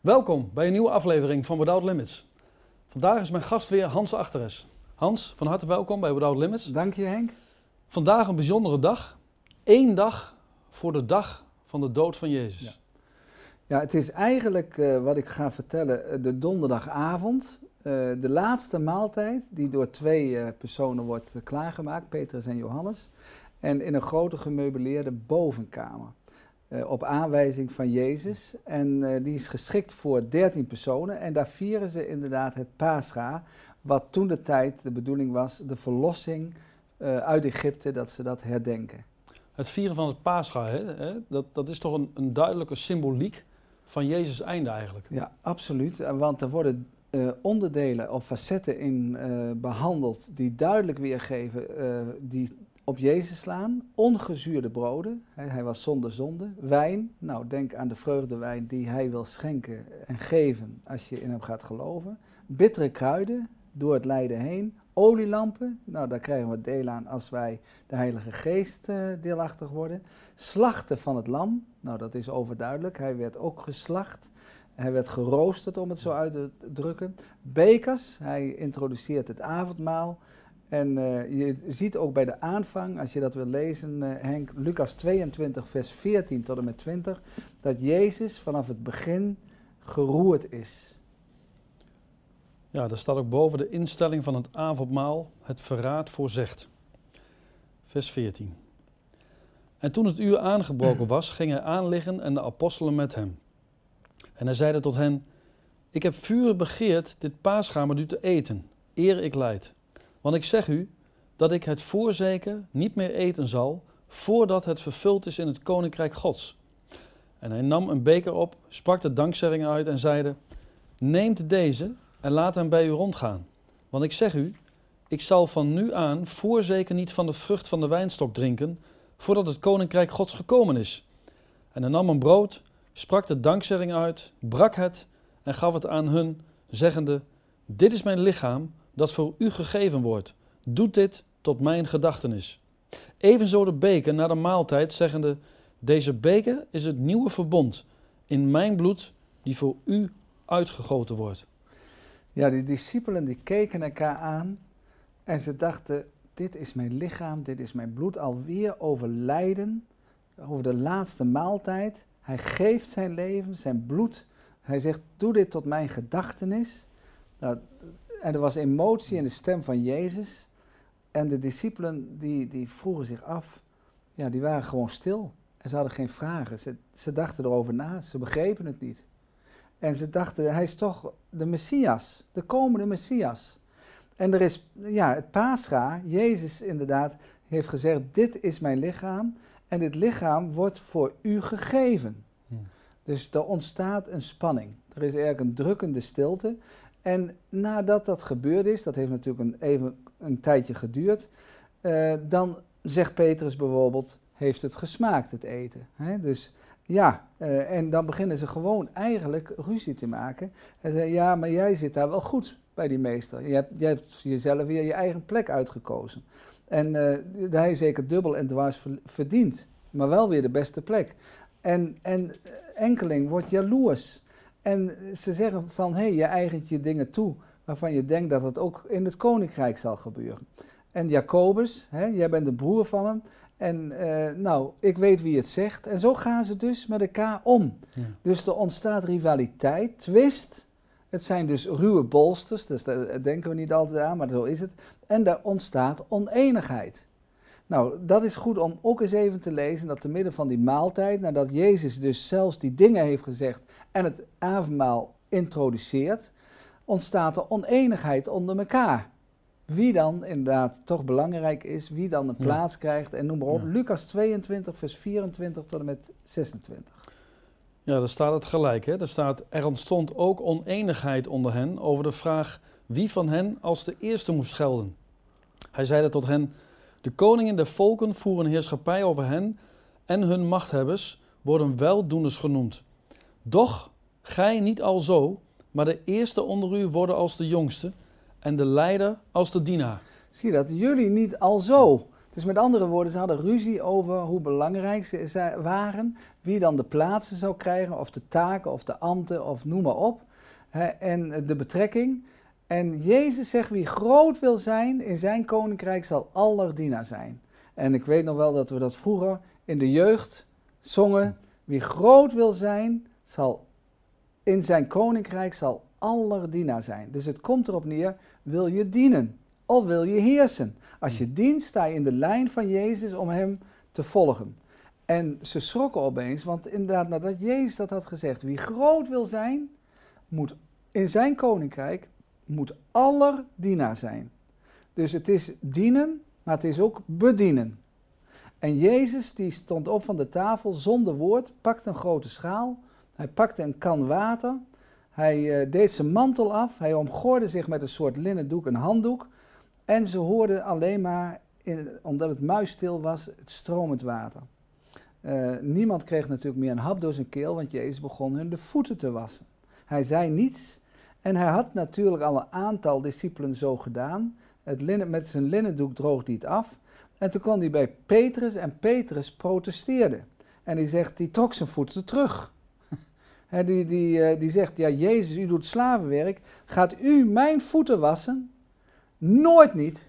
Welkom bij een nieuwe aflevering van Without Limits. Vandaag is mijn gast weer Hans Achteres. Hans, van harte welkom bij Without Limits. Dank je, Henk. Vandaag een bijzondere dag. Eén dag voor de dag van de dood van Jezus. Ja, het is eigenlijk wat ik ga vertellen, de donderdagavond. De laatste maaltijd die door twee personen wordt klaargemaakt, Petrus en Johannes. En in een grote gemeubileerde bovenkamer. Op aanwijzing van Jezus. En die is geschikt voor 13 personen. En daar vieren ze inderdaad het Pascha. Wat toen de tijd de bedoeling was, de verlossing uit Egypte, dat ze dat herdenken. Het vieren van het Pascha, hè? Dat is toch een duidelijke symboliek van Jezus' einde eigenlijk. Ja, absoluut. Want er worden onderdelen of facetten in behandeld die duidelijk weergeven die op Jezus slaan, ongezuurde broden, hij was zonder zonde, wijn, nou denk aan de vreugdewijn die hij wil schenken en geven als je in hem gaat geloven, bittere kruiden door het lijden heen, olielampen, nou daar krijgen we deel aan als wij de Heilige Geest deelachtig worden, slachten van het lam, nou dat is overduidelijk, hij werd ook geslacht. Hij werd geroosterd, om het zo uit te drukken. Bekers, hij introduceert het avondmaal. En je ziet ook bij de aanvang, als je dat wil lezen, Henk, Lucas 22, vers 14 tot en met 20, dat Jezus vanaf het begin geroerd is. Ja, daar staat ook boven de instelling van het avondmaal, het verraad voorzegt. Vers 14. En toen het uur aangebroken was, ging hij aanliggen en de apostelen met hem. En hij zeide tot hen, ik heb vurig begeerd dit Pascha met u te eten, eer ik lijd. Want ik zeg u, dat ik het voorzeker niet meer eten zal, voordat het vervuld is in het Koninkrijk Gods. En hij nam een beker op, sprak de dankzegging uit en zeide, neemt deze en laat hem bij u rondgaan. Want ik zeg u, ik zal van nu aan voorzeker niet van de vrucht van de wijnstok drinken, voordat het Koninkrijk Gods gekomen is. En hij nam een brood, sprak de dankzegging uit, brak het en gaf het aan hun, zeggende, dit is mijn lichaam, dat voor u gegeven wordt. Doet dit tot mijn gedachtenis. Evenzo de beker na de maaltijd, zeggende, deze beker is het nieuwe verbond in mijn bloed, die voor u uitgegoten wordt. Ja, die discipelen die keken elkaar aan en ze dachten, dit is mijn lichaam, dit is mijn bloed, alweer over lijden, over de laatste maaltijd. Hij geeft zijn leven, zijn bloed. Hij zegt, doe dit tot mijn gedachtenis. Nou, en er was emotie in de stem van Jezus. En de discipelen die vroegen zich af. Ja, die waren gewoon stil. En ze hadden geen vragen. Ze dachten erover na. Ze begrepen het niet. En ze dachten, hij is toch de Messias. De komende Messias. En er is, ja, het Pascha. Jezus inderdaad heeft gezegd, dit is mijn lichaam. En dit lichaam wordt voor u gegeven. Dus er ontstaat een spanning. Er is eigenlijk een drukkende stilte. En nadat dat gebeurd is, dat heeft natuurlijk even een tijdje geduurd, dan zegt Petrus bijvoorbeeld, heeft het gesmaakt, het eten. Hè? Dus ja, en dan beginnen ze gewoon eigenlijk ruzie te maken. En zeggen, ja, maar jij zit daar wel goed bij die meester. Jij hebt jezelf weer je eigen plek uitgekozen. En hij zeker dubbel en dwars verdient, maar wel weer de beste plek. En enkeling wordt jaloers. En ze zeggen van, hé, je eigent je dingen toe, waarvan je denkt dat het ook in het koninkrijk zal gebeuren. En Jacobus, hè, jij bent de broer van hem, en nou, ik weet wie het zegt. En zo gaan ze dus met elkaar om. Ja. Dus er ontstaat rivaliteit, twist. Het zijn dus ruwe bolsters, dus daar denken we niet altijd aan, maar zo is het. En daar ontstaat oneenigheid. Nou, dat is goed om ook eens even te lezen, dat te midden van die maaltijd, nadat Jezus dus zelfs die dingen heeft gezegd en het avondmaal introduceert, ontstaat er oneenigheid onder elkaar. Wie dan inderdaad toch belangrijk is, wie dan een plaats krijgt en noem maar op. Ja. Lucas 22, vers 24 tot en met 26. Ja, daar staat het gelijk. Hè? Daar staat, er ontstond ook oneenigheid onder hen over de vraag wie van hen als de eerste moest gelden. Hij zeide tot hen, de koningen der volken voeren heerschappij over hen en hun machthebbers worden weldoeners genoemd. Doch gij niet alzo, maar de eerste onder u worden als de jongste en de leider als de dienaar. Zie je dat? Jullie niet alzo. Dus met andere woorden, ze hadden ruzie over hoe belangrijk ze waren. wie dan de plaatsen zou krijgen, of de taken, of de ambten, of noem maar op. En de betrekking. En Jezus zegt, wie groot wil zijn in zijn koninkrijk, zal aller dienaar zijn. En ik weet nog wel dat we dat vroeger in de jeugd zongen. Wie groot wil zijn, zal in zijn koninkrijk, zal aller dienaar zijn. Dus het komt erop neer, wil je dienen of wil je heersen? Als je dient, sta je in de lijn van Jezus om hem te volgen. En ze schrokken opeens, want inderdaad nadat Jezus dat had gezegd, wie groot wil zijn, moet in zijn koninkrijk, moet aller dienaar zijn. Dus het is dienen, maar het is ook bedienen. En Jezus die stond op van de tafel zonder woord, pakte een grote schaal, hij pakte een kan water, hij deed zijn mantel af, hij omgorde zich met een soort linnen doek, een handdoek, en ze hoorden alleen maar, omdat het muisstil was, het stromend water. Niemand kreeg natuurlijk meer een hap door zijn keel, want Jezus begon hun de voeten te wassen. Hij zei niets en hij had natuurlijk al een aantal discipelen zo gedaan. Met zijn linnendoek droogde hij het af en toen kwam hij bij Petrus en Petrus protesteerde. En die zegt, die trok zijn voeten terug. Die zegt, ja Jezus, u doet slavenwerk, gaat u mijn voeten wassen? Nooit niet.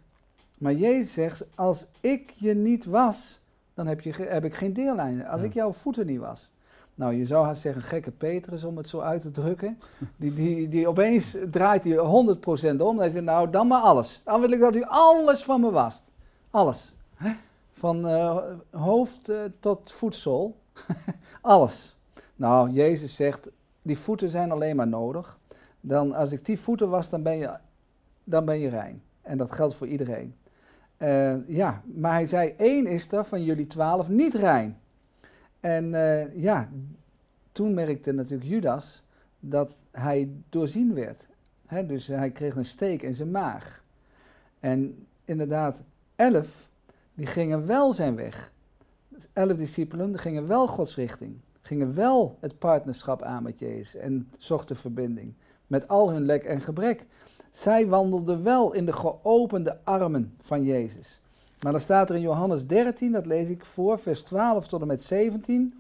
Maar Jezus zegt, als ik je niet was, dan heb ik geen deel aan. Als ik jouw voeten niet was. Nou, je zou haast zeggen, gekke Petrus, om het zo uit te drukken. Die opeens draait hij 100% om. Hij zegt, nou, dan maar alles. Dan wil ik dat u alles van me wast. Alles. Van hoofd tot voetzool. Alles. Nou, Jezus zegt, die voeten zijn alleen maar nodig. Dan, als ik die voeten was, dan ben je rein. En dat geldt voor iedereen. Maar hij zei, 1 is er van jullie 12 niet rein. En toen merkte natuurlijk Judas dat hij doorzien werd. Dus hij kreeg een steek in zijn maag. En inderdaad, 11, die gingen wel zijn weg. 11 discipelen gingen wel Gods richting. Gingen wel het partnerschap aan met Jezus en zochten verbinding. Met al hun lek en gebrek. Zij wandelden wel in de geopende armen van Jezus. Maar dan staat er in Johannes 13, dat lees ik voor, vers 12 tot en met 17.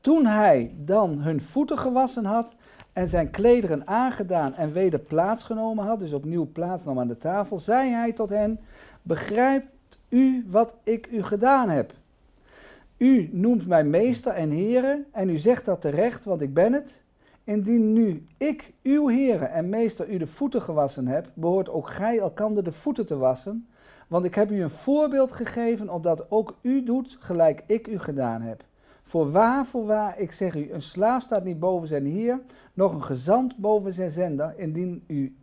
Toen hij dan hun voeten gewassen had en zijn klederen aangedaan en weder plaatsgenomen had, dus opnieuw plaatsnam aan de tafel, zei hij tot hen, begrijpt u wat ik u gedaan heb? U noemt mij meester en heren en u zegt dat terecht, want ik ben het. Indien nu ik, uw heren en meester, u de voeten gewassen heb, behoort ook gij elkander de voeten te wassen. Want ik heb u een voorbeeld gegeven, opdat ook u doet gelijk ik u gedaan heb. Voorwaar, ik zeg u, een slaaf staat niet boven zijn heer, noch een gezant boven zijn zender,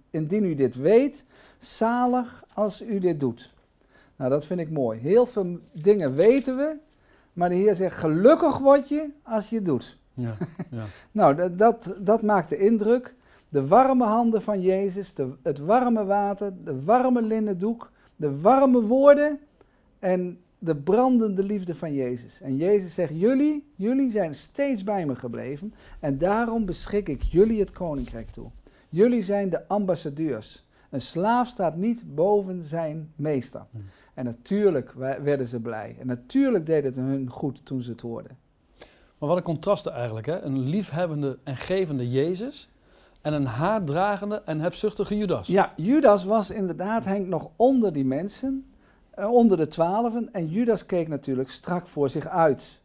indien u dit weet, zalig als u dit doet. Nou, dat vind ik mooi. Heel veel dingen weten we, maar de Heer zegt, gelukkig word je als je het doet. Ja, ja. Nou, dat maakt de indruk. De warme handen van Jezus, het warme water, de warme linnen doek, de warme woorden en de brandende liefde van Jezus. En Jezus zegt, jullie zijn steeds bij me gebleven en daarom beschik ik jullie het koninkrijk toe. Jullie zijn de ambassadeurs. Een slaaf staat niet boven zijn meester. En natuurlijk werden ze blij. En natuurlijk deed het hun goed toen ze het hoorden. Maar wat een contrast eigenlijk, hè? Een liefhebbende en gevende Jezus en een haatdragende en hebzuchtige Judas. Ja, Judas was inderdaad, Henk, nog onder die mensen, onder de 12. En Judas keek natuurlijk strak voor zich uit.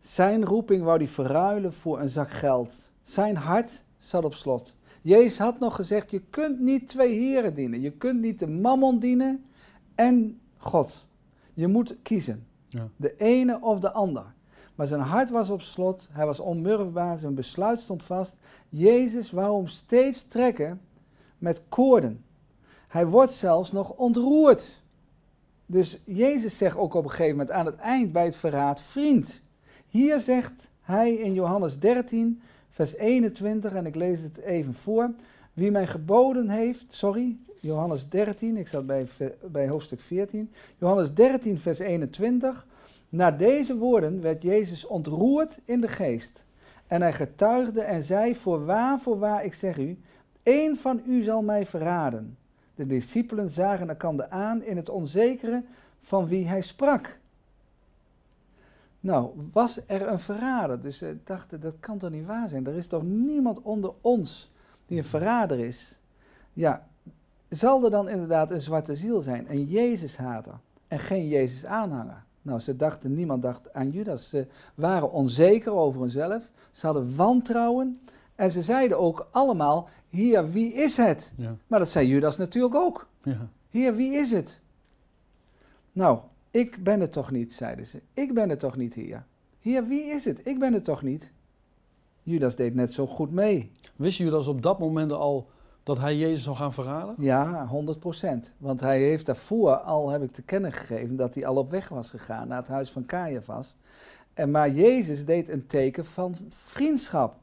Zijn roeping wou hij verruilen voor een zak geld. Zijn hart zat op slot. Jezus had nog gezegd, je kunt niet 2 heren dienen. Je kunt niet de mammon dienen en God. Je moet kiezen. Ja. De ene of de ander. Maar zijn hart was op slot, hij was onmurfbaar, zijn besluit stond vast. Jezus wou hem steeds trekken met koorden. Hij wordt zelfs nog ontroerd. Dus Jezus zegt ook op een gegeven moment aan het eind bij het verraad, vriend. Hier zegt hij in Johannes 13, vers 21, en ik lees het even voor. Wie mij geboden heeft, Johannes 13, ik zat bij hoofdstuk 14. Johannes 13, vers 21. Na deze woorden werd Jezus ontroerd in de geest. En hij getuigde en zei, voorwaar, ik zeg u, 1 van u zal mij verraden. De discipelen zagen elkander aan in het onzekere van wie hij sprak. Nou, was er een verrader. Dus ze dachten, dat kan toch niet waar zijn? Er is toch niemand onder ons die een verrader is? Ja, zal er dan inderdaad een zwarte ziel zijn? Een Jezus-hater en geen Jezus-aanhanger? Nou, ze dachten, niemand dacht aan Judas. Ze waren onzeker over hunzelf. Ze hadden wantrouwen. En ze zeiden ook allemaal, Heer, wie is het? Ja. Maar dat zei Judas natuurlijk ook. Ja. Heer, wie is het? Nou, ik ben het toch niet, zeiden ze. Ik ben het toch niet, Heer. Heer, wie is het? Ik ben het toch niet? Judas deed net zo goed mee. Wist Judas op dat moment al dat hij Jezus zou gaan verraden? Ja, 100%. Want hij heeft daarvoor al, heb ik te kennen gegeven, dat hij al op weg was gegaan naar het huis van Kajafas. Maar Jezus deed een teken van vriendschap.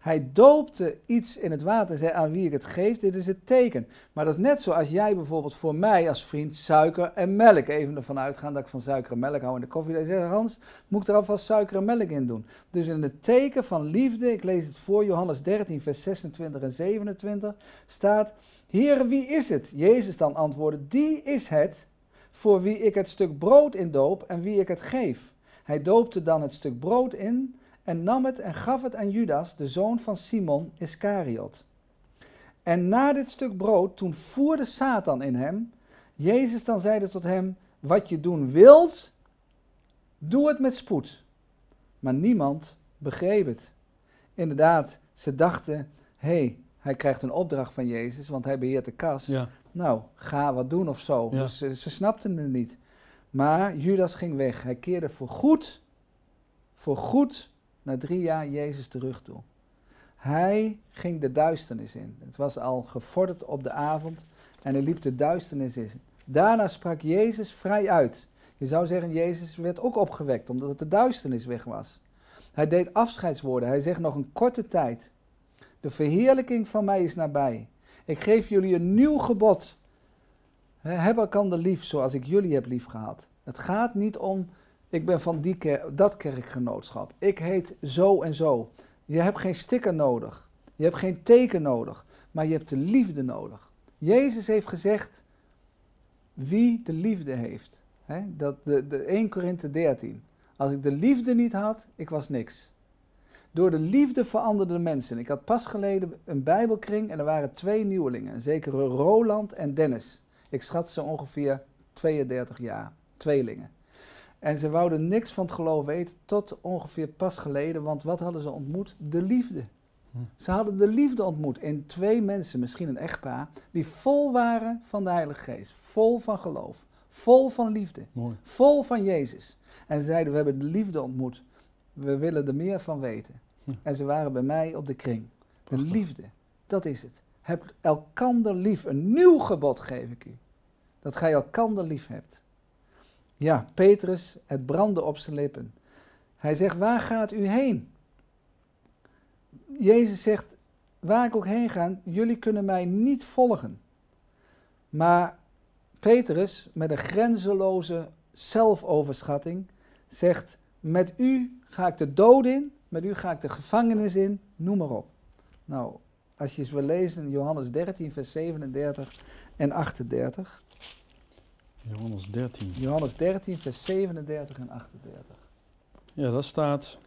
Hij doopte iets in het water en zei aan wie ik het geef, dit is het teken. Maar dat is net zoals jij bijvoorbeeld voor mij als vriend suiker en melk, even ervan uitgaan dat ik van suiker en melk hou in de koffie. Hij zegt, Hans, moet ik er alvast suiker en melk in doen? Dus in het teken van liefde, ik lees het voor, Johannes 13, vers 26 en 27, staat, Heere, wie is het? Jezus dan antwoordde, die is het voor wie ik het stuk brood indoop en wie ik het geef. Hij doopte dan het stuk brood in en nam het en gaf het aan Judas, de zoon van Simon Iscariot. En na dit stuk brood, toen voerde Satan in hem. Jezus dan zeide tot hem, wat je doen wilt, doe het met spoed. Maar niemand begreep het. Inderdaad, ze dachten, hij krijgt een opdracht van Jezus, want hij beheert de kas. Ja. Nou, ga wat doen of zo. Ja. Dus ze snapten het niet. Maar Judas ging weg. Hij keerde voor goed na 3 jaar Jezus terug toe. Hij ging de duisternis in. Het was al gevorderd op de avond en hij liep de duisternis in. Daarna sprak Jezus vrij uit. Je zou zeggen, Jezus werd ook opgewekt omdat het de duisternis weg was. Hij deed afscheidswoorden. Hij zegt nog een korte tijd. De verheerlijking van mij is nabij. Ik geef jullie een nieuw gebod. Heb elkander lief zoals ik jullie heb lief gehad. Het gaat niet om... Ik ben van dat kerkgenootschap. Ik heet zo en zo. Je hebt geen sticker nodig. Je hebt geen teken nodig. Maar je hebt de liefde nodig. Jezus heeft gezegd, wie de liefde heeft. Dat de 1 Corinthe 13. Als ik de liefde niet had, ik was niks. Door de liefde veranderden mensen. Ik had pas geleden een bijbelkring en er waren 2 nieuwelingen. Zeker Roland en Dennis. Ik schat ze ongeveer 32 jaar. Tweelingen. En ze wouden niks van het geloof weten tot ongeveer pas geleden, want wat hadden ze ontmoet? De liefde. Ze hadden de liefde ontmoet in 2 mensen, misschien een echtpaar, die vol waren van de Heilige Geest. Vol van geloof, vol van liefde, mooi, vol van Jezus. En ze zeiden, we hebben de liefde ontmoet, we willen er meer van weten. Ja. En ze waren bij mij op de kring. Prachtig. De liefde, dat is het. Heb elkander lief, een nieuw gebod geef ik u. Dat gij elkander lief hebt. Ja, Petrus, het brandde op zijn lippen. Hij zegt, waar gaat u heen? Jezus zegt, waar ik ook heen ga, jullie kunnen mij niet volgen. Maar Petrus, met een grenzeloze zelfoverschatting, zegt, met u ga ik de dood in, met u ga ik de gevangenis in, noem maar op. Nou, als je eens wil lezen, Johannes 13, vers 37 en 38... Johannes 13, vers 37 en 38. Ja, daar staat...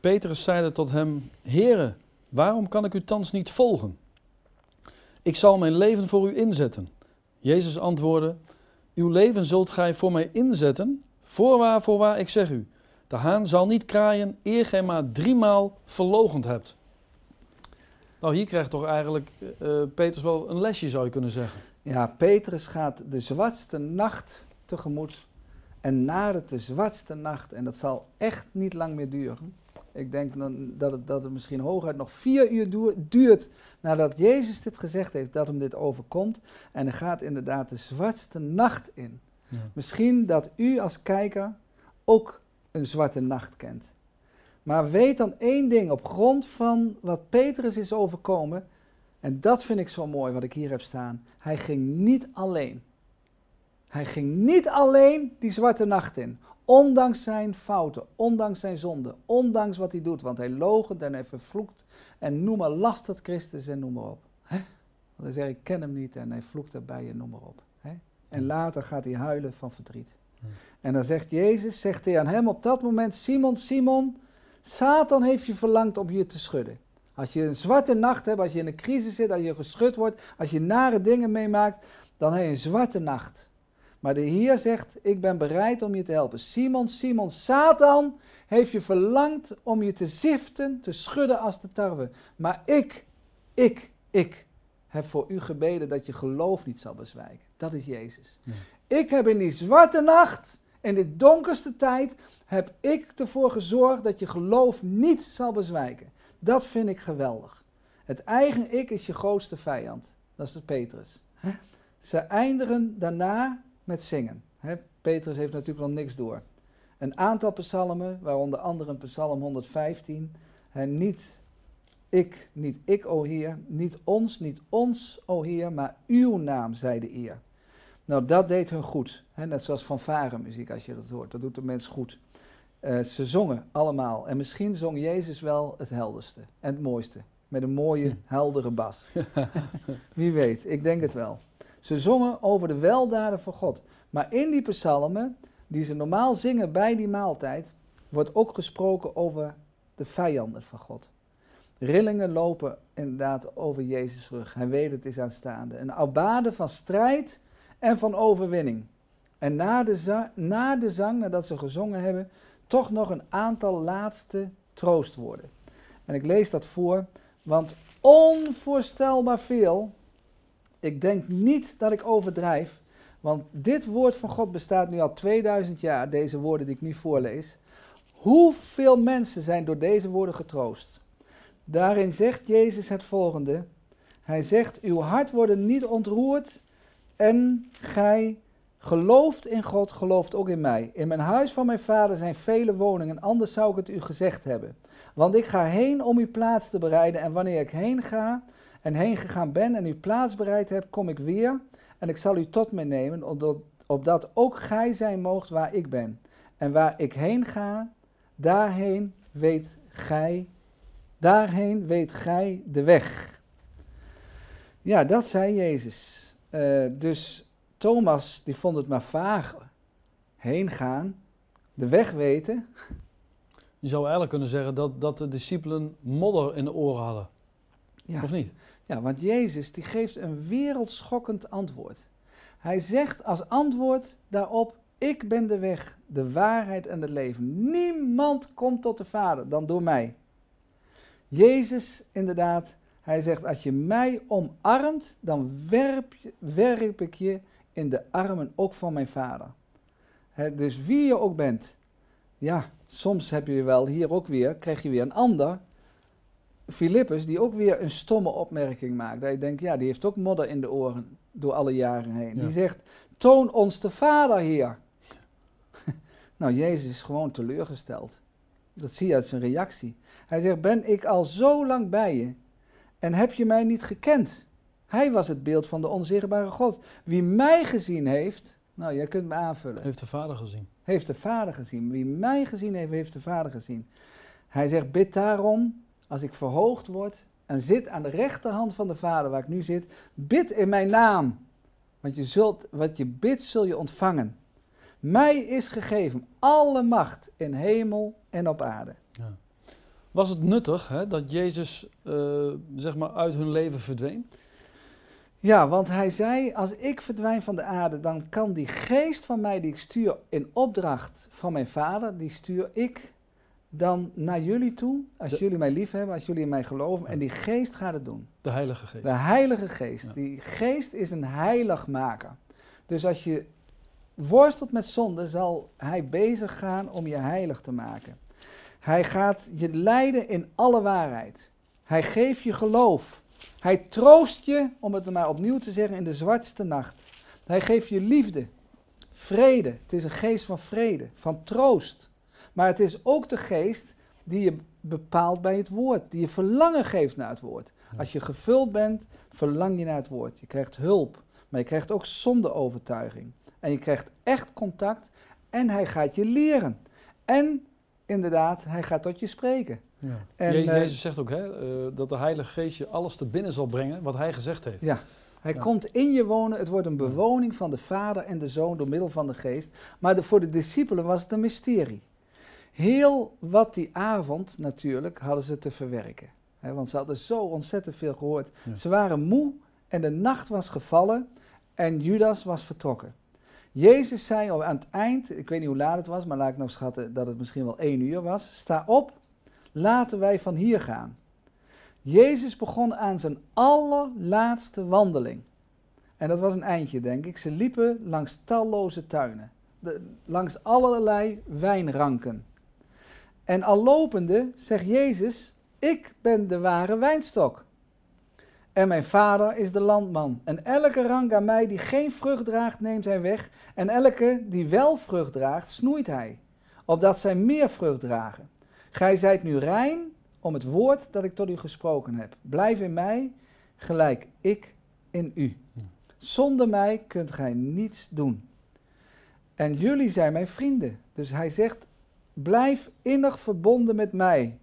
Petrus zeide tot hem... Heere, waarom kan ik u thans niet volgen? Ik zal mijn leven voor u inzetten. Jezus antwoordde... Uw leven zult gij voor mij inzetten... Voorwaar, ik zeg u... De haan zal niet kraaien... eer gij maar 3 maal verloochend hebt. Nou, hier krijgt toch eigenlijk... Petrus wel een lesje, zou je kunnen zeggen. Ja, Petrus gaat de zwartste nacht tegemoet en nadert de zwartste nacht. En dat zal echt niet lang meer duren. Ik denk dat het misschien hooguit nog 4 uur duurt nadat Jezus dit gezegd heeft, dat hem dit overkomt. En hij gaat inderdaad de zwartste nacht in. Ja. Misschien dat u als kijker ook een zwarte nacht kent. Maar weet dan één ding op grond van wat Petrus is overkomen... En dat vind ik zo mooi, wat ik hier heb staan. Hij ging niet alleen. Hij ging niet alleen die zwarte nacht in. Ondanks zijn fouten, ondanks zijn zonden, ondanks wat hij doet. Want hij loochent en hij vervloekt en noem maar lastert Christus en noem maar op. He? Want hij zegt, ik ken hem niet en hij vloekt daarbij en noem maar op. He? En later gaat hij huilen van verdriet. En dan zegt Jezus, zegt hij aan hem op dat moment, Simon, Simon, Satan heeft je verlangd om je te schudden. Als je een zwarte nacht hebt, als je in een crisis zit, als je geschud wordt, als je nare dingen meemaakt, dan heb je een zwarte nacht. Maar de Heer zegt, ik ben bereid om je te helpen. Simon, Simon, Satan heeft je verlangd om je te ziften, te schudden als de tarwe. Maar ik heb voor u gebeden dat je geloof niet zal bezwijken. Dat is Jezus. Ja. Ik heb in die zwarte nacht, in die donkerste tijd, heb ik ervoor gezorgd dat je geloof niet zal bezwijken. Dat vind ik geweldig. Het eigen ik is je grootste vijand. Dat is de Petrus. Ze eindigen daarna met zingen. Petrus heeft natuurlijk nog niks door. Een aantal psalmen, waaronder andere psalm 115. Niet ik, o Heer, niet ons, o Heer, maar uw naam, zei de eer. Nou, dat deed hun goed. Net zoals fanfaremuziek, als je dat hoort. Dat doet de mens goed. Ze zongen allemaal. En misschien zong Jezus wel het helderste en het mooiste. Met een mooie, heldere bas. Wie weet, ik denk het wel. Ze zongen over de weldaden van God. Maar in die psalmen, die ze normaal zingen bij die maaltijd, wordt ook gesproken over de vijanden van God. Rillingen lopen inderdaad over Jezus' rug. Hij weet het is aanstaande. Een aubade van strijd en van overwinning. En na de zang, nadat ze gezongen hebben, toch nog een aantal laatste troostwoorden. En ik lees dat voor, want onvoorstelbaar veel, ik denk niet dat ik overdrijf, want dit woord van God bestaat nu al 2000 jaar, deze woorden die ik nu voorlees. Hoeveel mensen zijn door deze woorden getroost? Daarin zegt Jezus het volgende. Hij zegt, uw hart wordt niet ontroerd en gij gelooft in God, gelooft ook in mij. In mijn huis van mijn vader zijn vele woningen, anders zou ik het u gezegd hebben. Want ik ga heen om uw plaats te bereiden en wanneer ik heen ga en heen gegaan ben en uw plaats bereid heb, kom ik weer en ik zal u tot mij nemen, opdat ook gij zijn moogt waar ik ben. En waar ik heen ga, daarheen weet gij de weg. Ja, dat zei Jezus. Dus Thomas, die vond het maar vaag. Heen gaan, de weg weten. Je zou eigenlijk kunnen zeggen dat de discipelen modder in de oren hadden. Ja. Of niet? Ja, want Jezus die geeft een wereldschokkend antwoord. Hij zegt als antwoord daarop, ik ben de weg, de waarheid en het leven. Niemand komt tot de Vader dan door mij. Jezus inderdaad. Hij zegt, als je mij omarmt, dan werp ik je in de armen ook van mijn vader. Dus wie je ook bent, ja, soms heb je wel hier ook weer, krijg je weer een ander, Filippus, die ook weer een stomme opmerking maakt. Dat je denkt, ja, die heeft ook modder in de oren door alle jaren heen. Ja. Die zegt, toon ons de Vader, Heer. Nou, Jezus is gewoon teleurgesteld. Dat zie je uit zijn reactie. Hij zegt, ben ik al zo lang bij je? En heb je mij niet gekend? Hij was het beeld van de onzichtbare God. Wie mij gezien heeft, nou, jij kunt me aanvullen. Heeft de Vader gezien. Heeft de Vader gezien. Wie mij gezien heeft, heeft de Vader gezien. Hij zegt, bid daarom, als ik verhoogd word en zit aan de rechterhand van de Vader, waar ik nu zit, bid in mijn naam. Want wat je bidt, zul je ontvangen. Mij is gegeven alle macht in hemel en op aarde. Ja. Was het nuttig dat Jezus zeg maar uit hun leven verdween? Ja, want hij zei, als ik verdwijn van de aarde, dan kan die geest van mij die ik stuur in opdracht van mijn vader, die stuur ik dan naar jullie toe, als jullie mij liefhebben, als jullie in mij geloven. Ja. En die geest gaat het doen. De Heilige Geest. De Heilige Geest. Ja. Die geest is een heiligmaker. Dus als je worstelt met zonde, zal hij bezig gaan om je heilig te maken. Hij gaat je leiden in alle waarheid. Hij geeft je geloof. Hij troost je, om het maar opnieuw te zeggen, in de zwartste nacht. Hij geeft je liefde, vrede. Het is een geest van vrede, van troost. Maar het is ook de geest die je bepaalt bij het woord. Die je verlangen geeft naar het woord. Als je gevuld bent, verlang je naar het woord. Je krijgt hulp, maar je krijgt ook zondeovertuiging. En je krijgt echt contact en hij gaat je leren. En inderdaad, hij gaat tot je spreken. Ja. En Jezus zegt ook dat de Heilige Geest je alles te binnen zal brengen wat hij gezegd heeft. Ja, Hij komt in je wonen, het wordt een bewoning van de Vader en de Zoon door middel van de Geest. Maar voor de discipelen was het een mysterie. Heel wat die avond natuurlijk hadden ze te verwerken. He, want ze hadden zo ontzettend veel gehoord. Ja. Ze waren moe en de nacht was gevallen en Judas was vertrokken. Jezus zei aan het eind, ik weet niet hoe laat het was, maar laat ik nou schatten dat het misschien wel 1 uur was. Sta op, laten wij van hier gaan. Jezus begon aan zijn allerlaatste wandeling. En dat was een eindje, denk ik. Ze liepen langs talloze tuinen. Langs allerlei wijnranken. En al lopende zegt Jezus, ik ben de ware wijnstok. En mijn Vader is de landman. En elke rank aan mij die geen vrucht draagt, neemt hij weg. En elke die wel vrucht draagt, snoeit hij. Opdat zij meer vrucht dragen. Gij zijt nu rein om het woord dat ik tot u gesproken heb. Blijf in mij, gelijk ik in u. Zonder mij kunt gij niets doen. En jullie zijn mijn vrienden. Dus hij zegt, blijf innig verbonden met mij.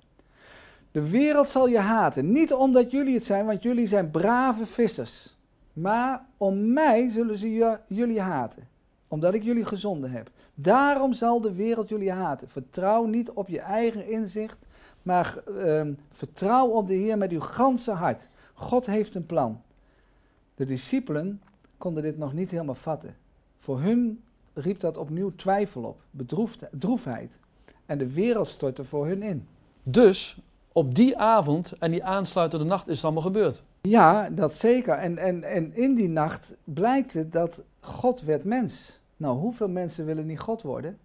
De wereld zal je haten. Niet omdat jullie het zijn, want jullie zijn brave vissers. Maar om mij zullen ze jullie haten. Omdat ik jullie gezonden heb. Daarom zal de wereld jullie haten. Vertrouw niet op je eigen inzicht. Maar vertrouw op de Heer met uw ganse hart. God heeft een plan. De discipelen konden dit nog niet helemaal vatten. Voor hun riep dat opnieuw twijfel op, droefheid. En de wereld stortte voor hun in. Dus op die avond en die aansluitende nacht is het allemaal gebeurd. Ja, dat zeker. En in die nacht blijkt het dat God werd mens. Nou, hoeveel mensen willen niet God worden?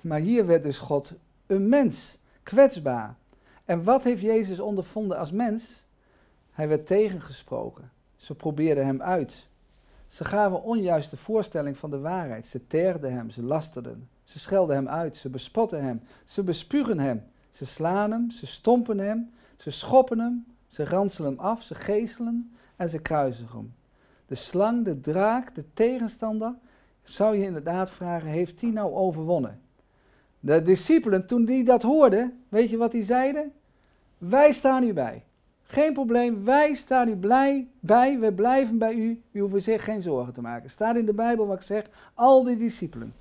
Maar hier werd dus God een mens. Kwetsbaar. En wat heeft Jezus ondervonden als mens? Hij werd tegengesproken. Ze probeerden hem uit. Ze gaven onjuiste voorstelling van de waarheid. Ze terden hem, ze lasterden. Ze schelden hem uit, ze bespotten hem. Ze bespugen hem. Ze slaan hem, ze stompen hem. Ze schoppen hem, ze ranselen hem af, ze geeselen en ze kruisigen hem. De slang, de draak, de tegenstander, zou je inderdaad vragen, heeft die nou overwonnen? De discipelen, toen die dat hoorden, weet je wat die zeiden? Wij staan u bij. Geen probleem, wij staan u bij, we blijven bij u. U hoeft zich geen zorgen te maken. Staat in de Bijbel wat ik zeg, al die discipelen,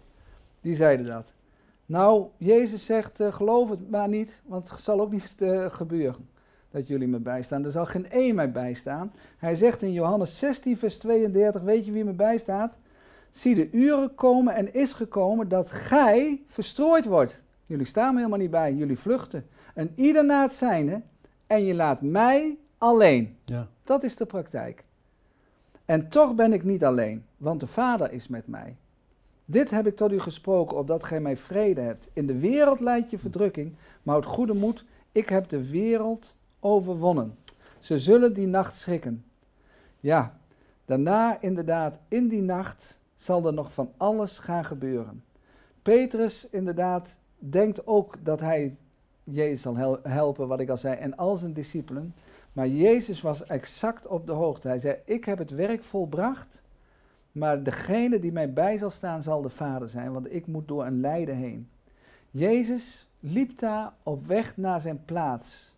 die zeiden dat. Nou, Jezus zegt, geloof het maar niet, want het zal ook niet gebeuren dat jullie me bijstaan. Er zal geen één mij bijstaan. Hij zegt in Johannes 16, vers 32, weet je wie me bijstaat? Zie de uren komen en is gekomen dat gij verstrooid wordt. Jullie staan me helemaal niet bij, jullie vluchten. En ieder na het zijne en je laat mij alleen. Ja. Dat is de praktijk. En toch ben ik niet alleen, want de Vader is met mij. Dit heb ik tot u gesproken, opdat gij mij vrede hebt. In de wereld leidt je verdrukking, maar houd goede moed, ik heb de wereld overwonnen. Ze zullen die nacht schrikken. Ja, daarna inderdaad, in die nacht zal er nog van alles gaan gebeuren. Petrus inderdaad denkt ook dat hij Jezus zal helpen, wat ik al zei, en al zijn discipelen. Maar Jezus was exact op de hoogte. Hij zei, ik heb het werk volbracht, maar degene die mij bij zal staan zal de Vader zijn, want ik moet door een lijden heen. Jezus liep daar op weg naar zijn plaats.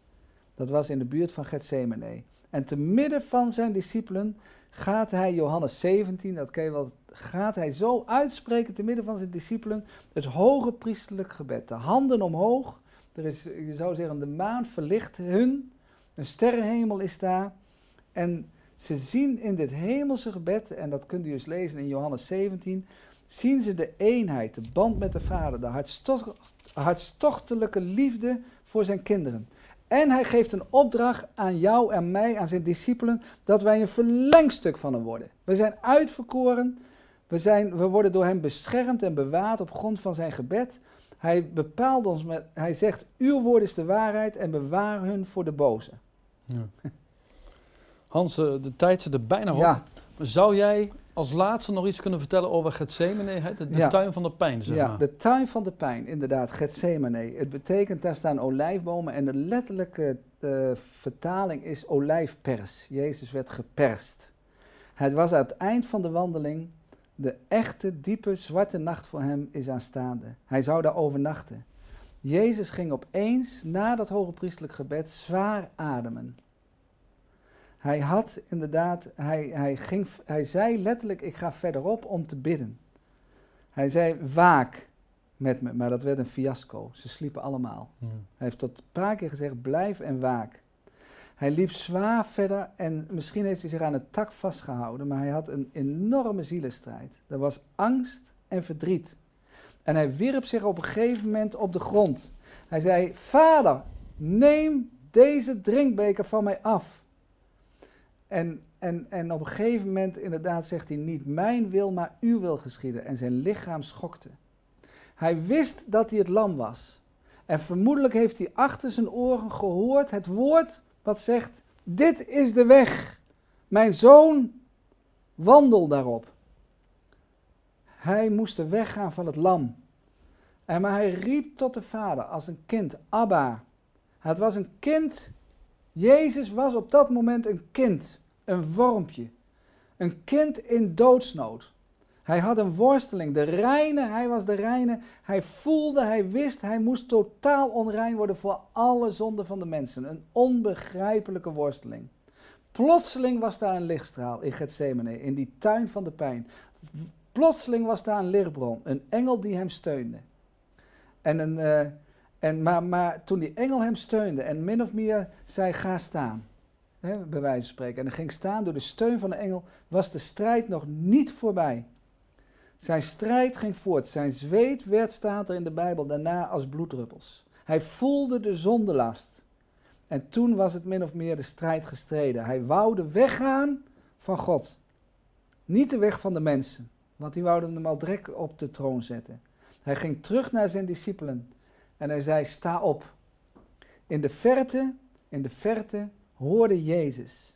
Dat was in de buurt van Gethsemane. En te midden van zijn discipelen gaat hij, Johannes 17, dat ken je wel, gaat hij zo uitspreken te midden van zijn discipelen het hoge priesterlijk gebed. De handen omhoog, er is, je zou zeggen, de maan verlicht hun, een sterrenhemel is daar. En ze zien in dit hemelse gebed, en dat kunt u dus lezen in Johannes 17, zien ze de eenheid, de band met de Vader, de hartstochtelijke liefde voor zijn kinderen. En hij geeft een opdracht aan jou en mij, aan zijn discipelen, dat wij een verlengstuk van hem worden. We zijn uitverkoren, we worden door hem beschermd en bewaard op grond van zijn gebed. Hij bepaalt ons, hij zegt, uw woord is de waarheid en bewaar hun voor de boze. Ja. Hans, de tijd zit er bijna op. Ja. Zou jij als laatste nog iets kunnen vertellen over Gethsemane, de tuin van de pijn, zeg maar? Ja, de tuin van de pijn, inderdaad, Gethsemane. Het betekent, daar staan olijfbomen en de letterlijke vertaling is olijfpers. Jezus werd geperst. Het was aan het eind van de wandeling, de echte, diepe, zwarte nacht voor hem is aanstaande. Hij zou daar overnachten. Jezus ging opeens, na dat hogepriesterlijk gebed, zwaar ademen. Hij had inderdaad, hij zei letterlijk, ik ga verderop om te bidden. Hij zei, waak met me, maar dat werd een fiasco. Ze sliepen allemaal. Ja. Hij heeft tot een paar keer gezegd, blijf en waak. Hij liep zwaar verder en misschien heeft hij zich aan het tak vastgehouden, maar hij had een enorme zielenstrijd. Er was angst en verdriet. En hij wierp zich op een gegeven moment op de grond. Hij zei, Vader, neem deze drinkbeker van mij af. En op een gegeven moment inderdaad zegt hij, niet mijn wil, maar uw wil geschieden. En zijn lichaam schokte. Hij wist dat hij het lam was. En vermoedelijk heeft hij achter zijn oren gehoord het woord wat zegt, dit is de weg. Mijn zoon, wandel daarop. Hij moest de weg gaan van het lam. Maar hij riep tot de Vader als een kind, Abba. Het was een kind. Jezus was op dat moment een kind, een wormpje, een kind in doodsnood. Hij had een worsteling, hij was de reine, hij voelde, hij wist, hij moest totaal onrein worden voor alle zonden van de mensen. Een onbegrijpelijke worsteling. Plotseling was daar een lichtstraal in Gethsemane, in die tuin van de pijn. Plotseling was daar een lichtbron, een engel die hem steunde. Maar toen die engel hem steunde en min of meer zei, ga staan, hè, bij wijze van spreken. En hij ging staan door de steun van de engel, was de strijd nog niet voorbij. Zijn strijd ging voort, zijn zweet werd, staat er in de Bijbel, daarna als bloeddruppels. Hij voelde de zondelast. En toen was het min of meer de strijd gestreden. Hij wou de weg gaan van God. Niet de weg van de mensen, want die wouden hem al direct op de troon zetten. Hij ging terug naar zijn discipelen. En hij zei, sta op. In de verte hoorde Jezus.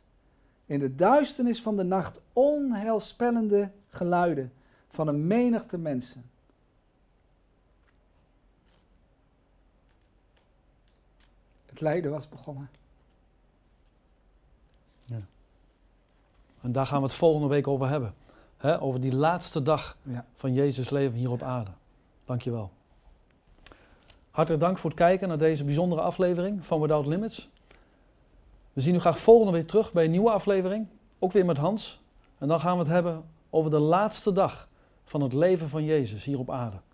In de duisternis van de nacht onheilspellende geluiden van een menigte mensen. Het lijden was begonnen. Ja. En daar gaan we het volgende week over hebben. Hè? Over die laatste dag van Jezus' leven hier op aarde. Dankjewel. Hartelijk dank voor het kijken naar deze bijzondere aflevering van Without Limits. We zien u graag volgende week terug bij een nieuwe aflevering, ook weer met Hans. En dan gaan we het hebben over de laatste dag van het leven van Jezus hier op aarde.